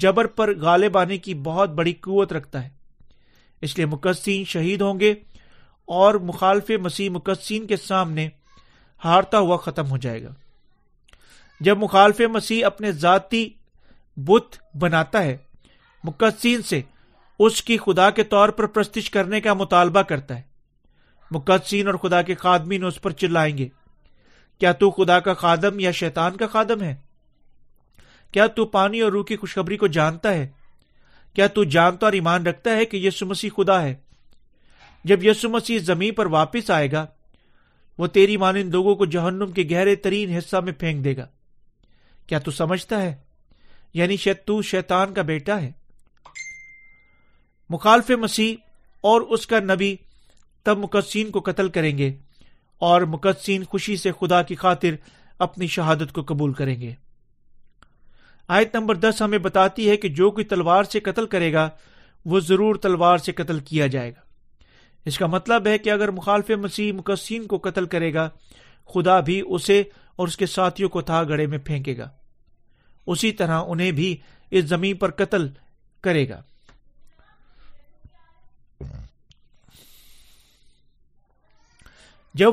جبر پر غالب آنے کی بہت بڑی قوت رکھتا ہے۔ اس لیے مقدسین شہید ہوں گے اور مخالف مسیح مقدسین کے سامنے ہارتا ہوا ختم ہو جائے گا۔ جب مخالف مسیح اپنے ذاتی بت بناتا ہے، مقدسین سے اس کی خدا کے طور پر پرستش کرنے کا مطالبہ کرتا ہے۔ مقدسین اور خدا کے خادمین اس پر چلائیں گے، کیا تو خدا کا خادم یا شیطان کا خادم ہے؟ کیا تو پانی اور روح کی خوشخبری کو جانتا ہے؟ کیا تو جانتا اور ایمان رکھتا ہے کہ یسوع مسیح خدا ہے؟ جب یسوع مسیح زمین پر واپس آئے گا، وہ تیری مانند لوگوں کو جہنم کے گہرے ترین حصہ میں پھینک دے گا۔ کیا تو سمجھتا ہے یعنی شاید تو شیطان کا بیٹا ہے؟ مخالف مسیح اور اس کا نبی تب مقدسین کو قتل کریں گے اور مقدسین خوشی سے خدا کی خاطر اپنی شہادت کو قبول کریں گے۔ آیت نمبر دس ہمیں بتاتی ہے کہ جو کوئی تلوار سے قتل کرے گا وہ ضرور تلوار سے قتل کیا جائے گا۔ اس کا مطلب ہے کہ اگر مخالف مسیح مقدسین کو قتل کرے گا، خدا بھی اسے اور اس کے ساتھیوں کو تھا گڑے میں پھینکے گا، اسی طرح انہیں بھی اس زمین پر قتل کرے گا۔ جب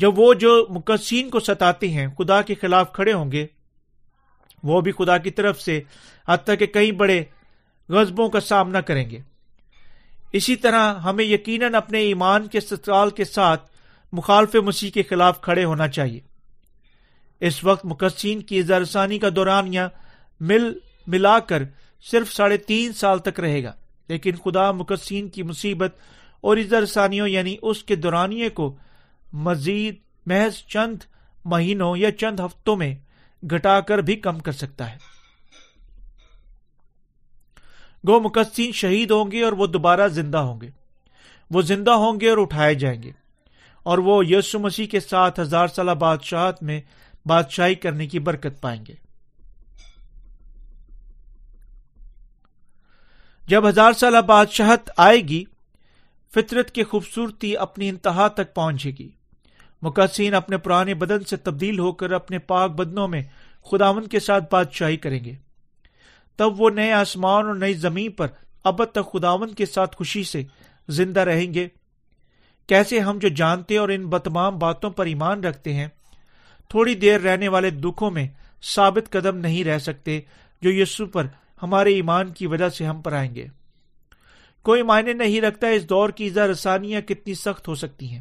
جب وہ جو مقدسین کو ستاتے ہیں خدا کے خلاف کھڑے ہوں گے، وہ بھی خدا کی طرف سے حتیٰ کہ کئی بڑے غضبوں کا سامنا کریں گے۔ اسی طرح ہمیں یقیناً اپنے ایمان کے استقلال کے ساتھ مخالف مسیح کے خلاف کھڑے ہونا چاہیے۔ اس وقت مقدسین کی اظہارثانی کا دورانیہ مل ملا کر صرف ساڑھے تین سال تک رہے گا، لیکن خدا مقدسین کی مصیبت اور اظہارثانیوں یعنی اس کے دورانیے کو مزید محض چند مہینوں یا چند ہفتوں میں گھٹا کر بھی کم کر سکتا ہے۔ گو مقدسین شہید ہوں گے اور وہ دوبارہ زندہ ہوں گے، وہ زندہ ہوں گے اور اٹھائے جائیں گے، اور وہ یسوع مسیح کے ساتھ ہزار سالہ بادشاہت میں بادشاہی کرنے کی برکت پائیں گے۔ جب ہزار سالہ بادشاہت آئے گی، فطرت کی خوبصورتی اپنی انتہا تک پہنچے گی۔ مقدسین اپنے پرانے بدن سے تبدیل ہو کر اپنے پاک بدنوں میں خداوند کے ساتھ بادشاہی کریں گے۔ تب وہ نئے آسمان اور نئی زمین پر ابد تک خداوند کے ساتھ خوشی سے زندہ رہیں گے۔ کیسے ہم جو جانتے اور ان بتمام باتوں پر ایمان رکھتے ہیں، تھوڑی دیر رہنے والے دکھوں میں ثابت قدم نہیں رہ سکتے جو یسوع پر ہمارے ایمان کی وجہ سے ہم پر آئیں گے۔ کوئی معنی نہیں رکھتا اس دور کی اظہار رسانیاں کتنی سخت ہو سکتی ہیں۔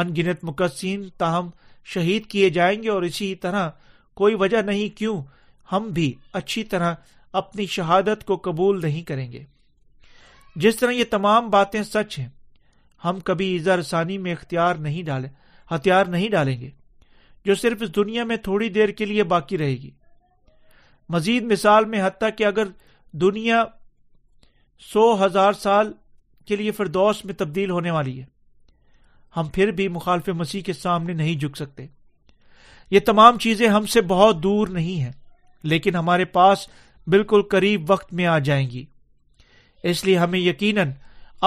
ان گنت مقدسین تاہم شہید کیے جائیں گے، اور اسی طرح کوئی وجہ نہیں کیوں ہم بھی اچھی طرح اپنی شہادت کو قبول نہیں کریں گے۔ جس طرح یہ تمام باتیں سچ ہیں، ہم کبھی اظہار رسانی میں اختیار نہیں ڈالیں ہتھیار نہیں ڈالیں گے جو صرف اس دنیا میں تھوڑی دیر کے لیے باقی رہے گی۔ مزید مثال میں حتیٰ کہ اگر دنیا سو ہزار سال کے لیے فردوس میں تبدیل ہونے والی ہے، ہم پھر بھی مخالف مسیح کے سامنے نہیں جھک سکتے۔ یہ تمام چیزیں ہم سے بہت دور نہیں ہیں، لیکن ہمارے پاس بالکل قریب وقت میں آ جائیں گی۔ اس لیے ہمیں یقیناً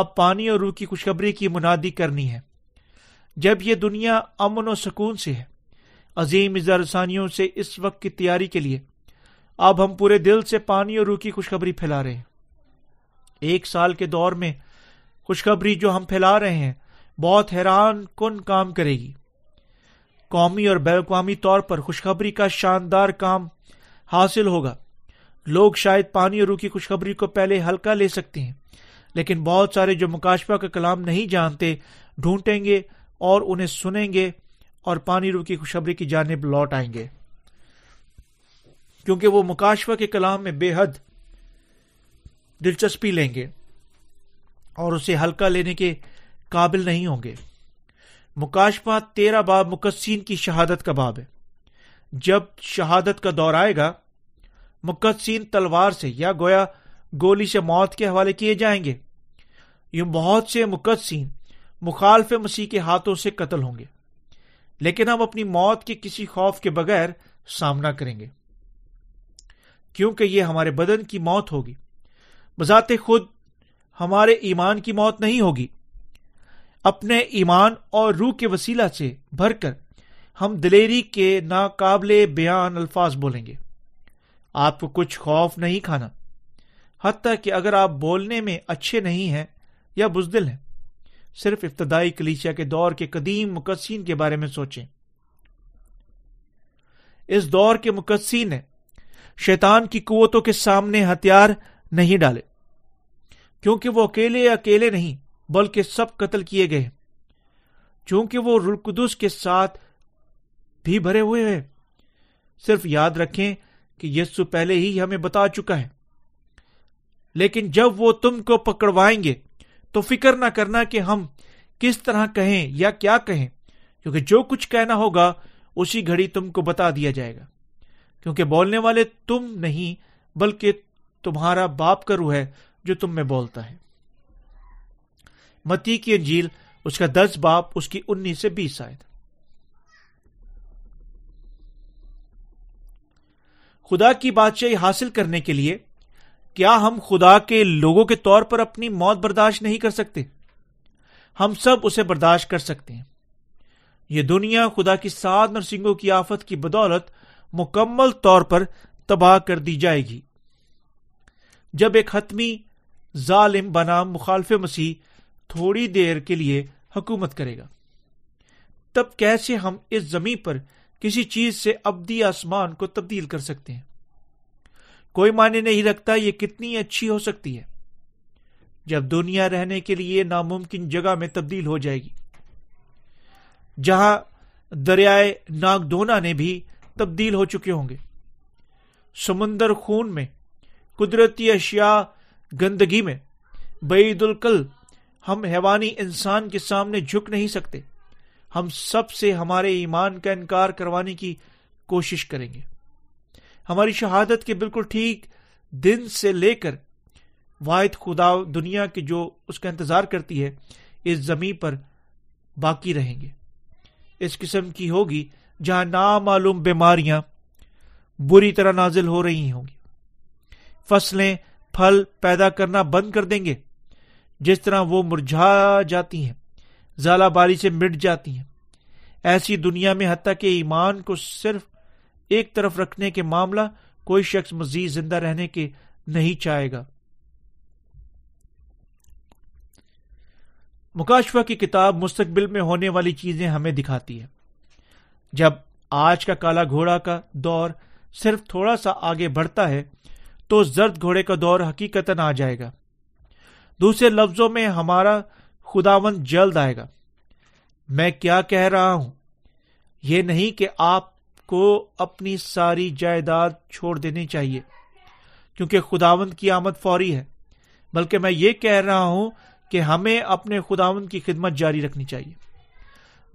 اب پانی اور روح کی خوشخبری کی منادی کرنی ہے۔ جب یہ دنیا امن و سکون سے ہے، عظیم اظہار رسانیوں سے اس وقت کی تیاری کے لیے اب ہم پورے دل سے پانی اور روح کی خوشخبری پھیلا رہے ہیں۔ ایک سال کے دور میں خوشخبری جو ہم پھیلا رہے ہیں بہت حیران کن کام کرے گی۔ قومی اور بین الاقوامی طور پر خوشخبری کا شاندار کام حاصل ہوگا۔ لوگ شاید پانی اور روح کی خوشخبری کو پہلے ہلکا لے سکتے ہیں، لیکن بہت سارے جو مکاشفہ کا کلام نہیں جانتے ڈھونڈیں گے اور انہیں سنیں گے اور پانی روح کی خوشخبری کی جانب لوٹ آئیں گے، کیونکہ وہ مکاشفہ کے کلام میں بے حد دلچسپی لیں گے اور اسے ہلکا لینے کے قابل نہیں ہوں گے۔ مکاشفہ تیرہ باب مقدسین کی شہادت کا باب ہے۔ جب شہادت کا دور آئے گا، مقدسین تلوار سے یا گویا گولی سے موت کے حوالے کیے جائیں گے۔ یوں بہت سے مقدسین مخالف مسیح کے ہاتھوں سے قتل ہوں گے، لیکن ہم اپنی موت کے کسی خوف کے بغیر سامنا کریں گے، کیونکہ یہ ہمارے بدن کی موت ہوگی، بذات خود ہمارے ایمان کی موت نہیں ہوگی۔ اپنے ایمان اور روح کے وسیلہ سے بھر کر ہم دلیری کے ناقابل بیان الفاظ بولیں گے۔ آپ کو کچھ خوف نہیں کھانا، حتیٰ کہ اگر آپ بولنے میں اچھے نہیں ہیں یا بزدل ہیں۔ صرف ابتدائی کلیسیا کے دور کے قدیم مقدسین کے بارے میں سوچیں۔ اس دور کے مقدسین نے شیطان کی قوتوں کے سامنے ہتھیار نہیں ڈالے، کیونکہ وہ اکیلے اکیلے نہیں بلکہ سب قتل کیے گئے، چونکہ وہ روح القدس کے ساتھ بھی بھرے ہوئے ہیں۔ صرف یاد رکھیں کہ یسوع پہلے ہی ہمیں بتا چکا ہے، لیکن جب وہ تم کو پکڑوائیں گے تو فکر نہ کرنا کہ ہم کس طرح کہیں یا کیا کہیں، کیونکہ جو کچھ کہنا ہوگا اسی گھڑی تم کو بتا دیا جائے گا۔ کیونکہ بولنے والے تم نہیں بلکہ تمہارا باپ کا روح ہے جو تم میں بولتا ہے۔ متی کی انجیل اس کا دس باپ اس کی انیس سے بیس آیت۔ خدا کی بادشاہی حاصل کرنے کے لیے کیا ہم خدا کے لوگوں کے طور پر اپنی موت برداشت نہیں کر سکتے؟ ہم سب اسے برداشت کر سکتے ہیں۔ یہ دنیا خدا کی سات نرسنگوں کی آفت کی بدولت مکمل طور پر تباہ کر دی جائے گی جب ایک حتمی ظالم بنام مخالف مسیح تھوڑی دیر کے لیے حکومت کرے گا۔ تب کیسے ہم اس زمین پر کسی چیز سے ابدی آسمان کو تبدیل کر سکتے ہیں؟ کوئی معنی نہیں رکھتا یہ کتنی اچھی ہو سکتی ہے جب دنیا رہنے کے لیے ناممکن جگہ میں تبدیل ہو جائے گی، جہاں دریائے ناگدونا نے بھی تبدیل ہو چکے ہوں گے، سمندر خون میں، قدرتی اشیاء گندگی میں۔ بعید الکل ہم حیوانی انسان کے سامنے جھک نہیں سکتے۔ ہم سب سے ہمارے ایمان کا انکار کروانے کی کوشش کریں گے۔ ہماری شہادت کے بالکل ٹھیک دن سے لے کر واحد خدا دنیا کے جو اس کا انتظار کرتی ہے اس زمین پر باقی رہیں گے۔ اس قسم کی ہوگی جہاں نامعلوم بیماریاں بری طرح نازل ہو رہی ہوں گی، فصلیں پھل پیدا کرنا بند کر دیں گے، جس طرح وہ مرجھا جاتی ہیں، ژالہ باری سے مٹ جاتی ہیں۔ ایسی دنیا میں حتیٰ کہ ایمان کو صرف ایک طرف رکھنے کے معاملہ کوئی شخص مزید زندہ رہنے کے نہیں چاہے گا۔ مکاشفہ کی کتاب مستقبل میں ہونے والی چیزیں ہمیں دکھاتی ہے۔ جب آج کا کالا گھوڑا کا دور صرف تھوڑا سا آگے بڑھتا ہے تو زرد گھوڑے کا دور حقیقتاً آ جائے گا۔ دوسرے لفظوں میں ہمارا خداوند جلد آئے گا۔ میں کیا کہہ رہا ہوں؟ یہ نہیں کہ آپ کو اپنی ساری جائیداد چھوڑ دینی چاہیے کیونکہ خداوند کی آمد فوری ہے، بلکہ میں یہ کہہ رہا ہوں کہ ہمیں اپنے خداوند کی خدمت جاری رکھنی چاہیے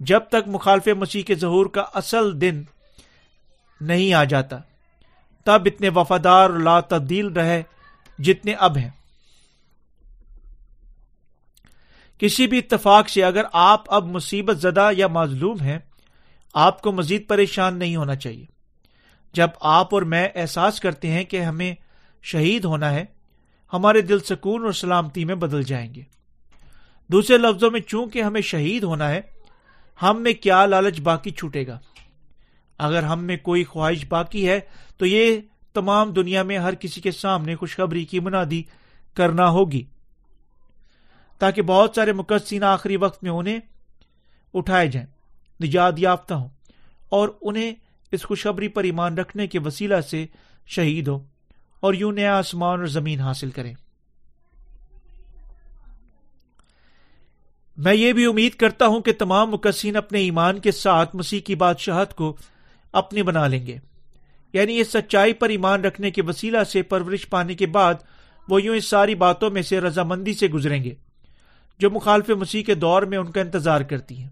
جب تک مخالف مسیح کے ظہور کا اصل دن نہیں آ جاتا۔ تب اتنے وفادار اور لا تبدیل رہے جتنے اب ہیں۔ کسی بھی اتفاق سے اگر آپ اب مصیبت زدہ یا مظلوم ہیں، آپ کو مزید پریشان نہیں ہونا چاہیے۔ جب آپ اور میں احساس کرتے ہیں کہ ہمیں شہید ہونا ہے، ہمارے دل سکون اور سلامتی میں بدل جائیں گے۔ دوسرے لفظوں میں، چونکہ ہمیں شہید ہونا ہے، ہم میں کیا لالچ باقی چھوٹے گا؟ اگر ہم میں کوئی خواہش باقی ہے تو یہ تمام دنیا میں ہر کسی کے سامنے خوشخبری کی منادی کرنا ہوگی تاکہ بہت سارے مقدسین آخری وقت میں انہیں اٹھائے جائیں، نجات یافتہ ہوں اور انہیں اس خوشخبری پر ایمان رکھنے کے وسیلہ سے شہید ہوں اور یوں نیا آسمان اور زمین حاصل کریں۔ میں یہ بھی امید کرتا ہوں کہ تمام مقدسین اپنے ایمان کے ساتھ مسیح کی بادشاہت کو اپنی بنا لیں گے، یعنی اس سچائی پر ایمان رکھنے کے وسیلہ سے پرورش پانے کے بعد وہ یوں اس ساری باتوں میں سے رضامندی سے گزریں گے جو مخالف مسیح کے دور میں ان کا انتظار کرتی ہیں۔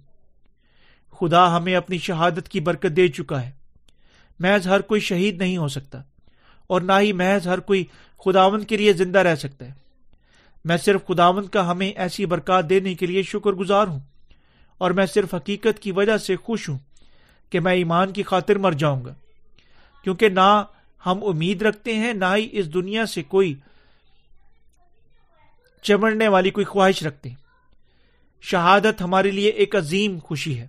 خدا ہمیں اپنی شہادت کی برکت دے چکا ہے۔ محض ہر کوئی شہید نہیں ہو سکتا اور نہ ہی محض ہر کوئی خداوند کے لیے زندہ رہ سکتا ہے۔ میں صرف خداوند کا ہمیں ایسی برکات دینے کے لیے شکر گزار ہوں، اور میں صرف حقیقت کی وجہ سے خوش ہوں کہ میں ایمان کی خاطر مر جاؤں گا، کیونکہ نہ ہم امید رکھتے ہیں نہ ہی اس دنیا سے کوئی چمڑنے والی کوئی خواہش رکھتے ہیں۔ شہادت ہمارے لیے ایک عظیم خوشی ہے۔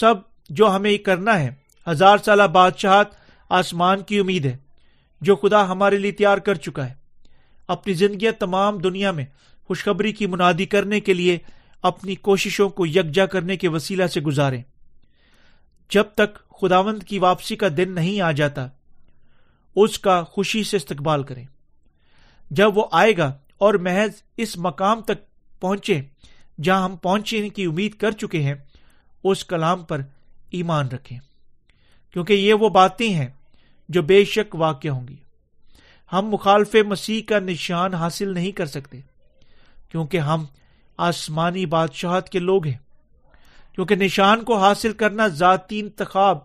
سب جو ہمیں کرنا ہے ہزار سالہ بادشاہت آسمان کی امید ہے جو خدا ہمارے لیے تیار کر چکا ہے۔ اپنی زندگیاں تمام دنیا میں خوشخبری کی منادی کرنے کے لیے اپنی کوششوں کو یکجا کرنے کے وسیلہ سے گزاریں۔ جب تک خداوند کی واپسی کا دن نہیں آ جاتا، اس کا خوشی سے استقبال کریں۔ جب وہ آئے گا اور محض اس مقام تک پہنچے جہاں ہم پہنچنے کی امید کر چکے ہیں، اس کلام پر ایمان رکھیں، کیونکہ یہ وہ باتیں ہیں جو بے شک واقع ہوں گی۔ ہم مخالف مسیح کا نشان حاصل نہیں کر سکتے کیونکہ ہم آسمانی بادشاہت کے لوگ ہیں۔ کیونکہ نشان کو حاصل کرنا ذاتی انتخاب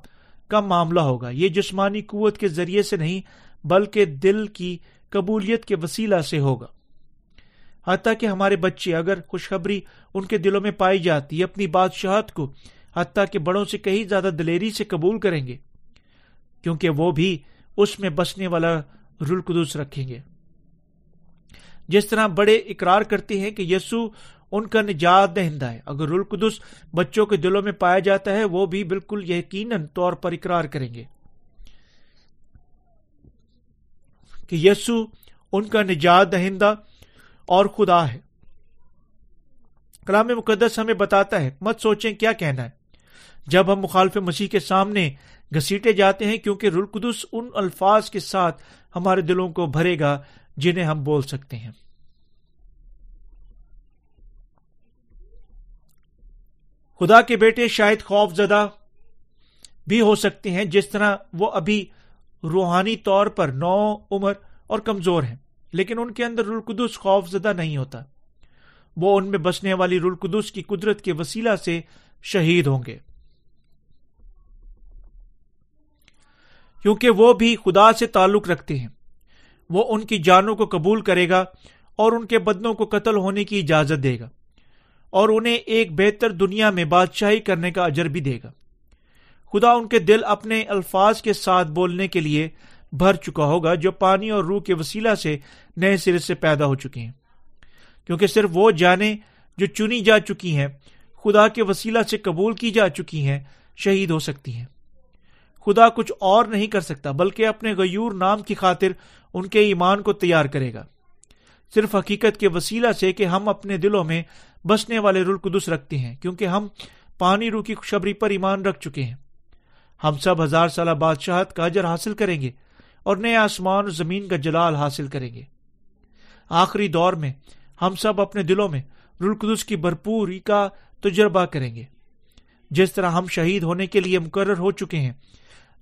کا معاملہ ہوگا، یہ جسمانی قوت کے ذریعے سے نہیں بلکہ دل کی قبولیت کے وسیلہ سے ہوگا۔ حتیٰ کہ ہمارے بچے اگر خوشخبری ان کے دلوں میں پائی جاتی اپنی بادشاہت کو حتیٰ کہ بڑوں سے کہیں زیادہ دلیری سے قبول کریں گے، کیونکہ وہ بھی اس میں بسنے والا روح القدس رکھیں گے۔ جس طرح بڑے اقرار کرتے ہیں کہ یسوع ان کا نجات دہندہ ہے، اگر روح القدس بچوں کے دلوں میں پایا جاتا ہے وہ بھی بالکل یقیناً طور پر اقرار کریں گے کہ یسوع ان کا نجات دہندہ اور خدا ہے۔ کلام مقدس ہمیں بتاتا ہے مت سوچیں کیا کہنا ہے جب ہم مخالف مسیح کے سامنے گھسیٹے جاتے ہیں، کیونکہ روح القدس ان الفاظ کے ساتھ ہمارے دلوں کو بھرے گا جنہیں ہم بول سکتے ہیں۔ خدا کے بیٹے شاید خوف زدہ بھی ہو سکتے ہیں، جس طرح وہ ابھی روحانی طور پر نو عمر اور کمزور ہیں، لیکن ان کے اندر روح القدس خوف زدہ نہیں ہوتا، وہ ان میں بسنے والی روح القدس کی قدرت کے وسیلہ سے شہید ہوں گے، کیونکہ وہ بھی خدا سے تعلق رکھتے ہیں۔ وہ ان کی جانوں کو قبول کرے گا اور ان کے بدنوں کو قتل ہونے کی اجازت دے گا اور انہیں ایک بہتر دنیا میں بادشاہی کرنے کا اجر بھی دے گا۔ خدا ان کے دل اپنے الفاظ کے ساتھ بولنے کے لیے بھر چکا ہوگا جو پانی اور روح کے وسیلہ سے نئے سرے سے پیدا ہو چکے ہیں، کیونکہ صرف وہ جانیں جو چنی جا چکی ہیں، خدا کے وسیلہ سے قبول کی جا چکی ہیں، شہید ہو سکتی ہیں۔ خدا کچھ اور نہیں کر سکتا بلکہ اپنے غیور نام کی خاطر ان کے ایمان کو تیار کرے گا، صرف حقیقت کے وسیلہ سے کہ ہم اپنے دلوں میں بسنے والے روح القدس رکھتے ہیں، کیونکہ ہم پانی روح کی خوشخبری پر ایمان رکھ چکے ہیں۔ ہم سب ہزار سالہ بادشاہت کا اجر حاصل کریں گے اور نئے آسمان اور زمین کا جلال حاصل کریں گے۔ آخری دور میں ہم سب اپنے دلوں میں روح القدس کی بھرپوری کا تجربہ کریں گے، جس طرح ہم شہید ہونے کے لیے مقرر ہو چکے ہیں۔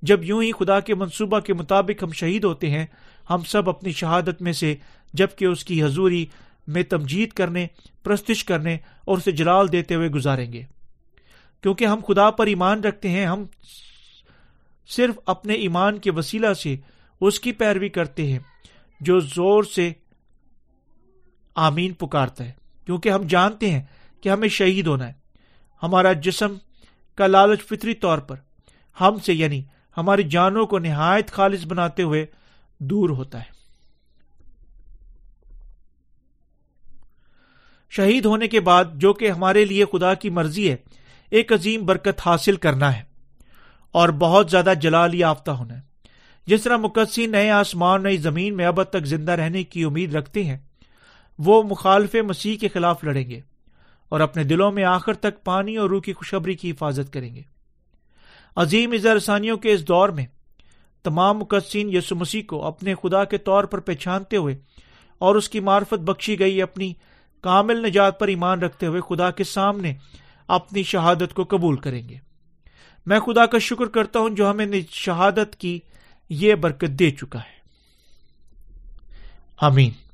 جب یوں ہی خدا کے منصوبہ کے مطابق ہم شہید ہوتے ہیں، ہم سب اپنی شہادت میں سے جبکہ اس کی حضوری میں تمجید کرنے، پرستش کرنے اور اسے جلال دیتے ہوئے گزاریں گے، کیونکہ ہم خدا پر ایمان رکھتے ہیں۔ ہم صرف اپنے ایمان کے وسیلہ سے اس کی پیروی کرتے ہیں جو زور سے آمین پکارتا ہے، کیونکہ ہم جانتے ہیں کہ ہمیں شہید ہونا ہے۔ ہمارا جسم کا لالچ فطری طور پر ہم سے یعنی ہماری جانوں کو نہایت خالص بناتے ہوئے دور ہوتا ہے۔ شہید ہونے کے بعد، جو کہ ہمارے لیے خدا کی مرضی ہے، ایک عظیم برکت حاصل کرنا ہے اور بہت زیادہ جلال یافتہ ہونا ہے۔ جس طرح مقدسین نئے آسمان نئی زمین میں ابد تک زندہ رہنے کی امید رکھتے ہیں، وہ مخالف مسیح کے خلاف لڑیں گے اور اپنے دلوں میں آخر تک پانی اور روح کی خوشخبری کی حفاظت کریں گے۔ عظیم اظہارسانیوں کے اس دور میں تمام مقدسین یسوع مسیح کو اپنے خدا کے طور پر پہچانتے ہوئے اور اس کی معرفت بخشی گئی اپنی کامل نجات پر ایمان رکھتے ہوئے خدا کے سامنے اپنی شہادت کو قبول کریں گے۔ میں خدا کا شکر کرتا ہوں جو ہمیں شہادت کی یہ برکت دے چکا ہے۔ آمین۔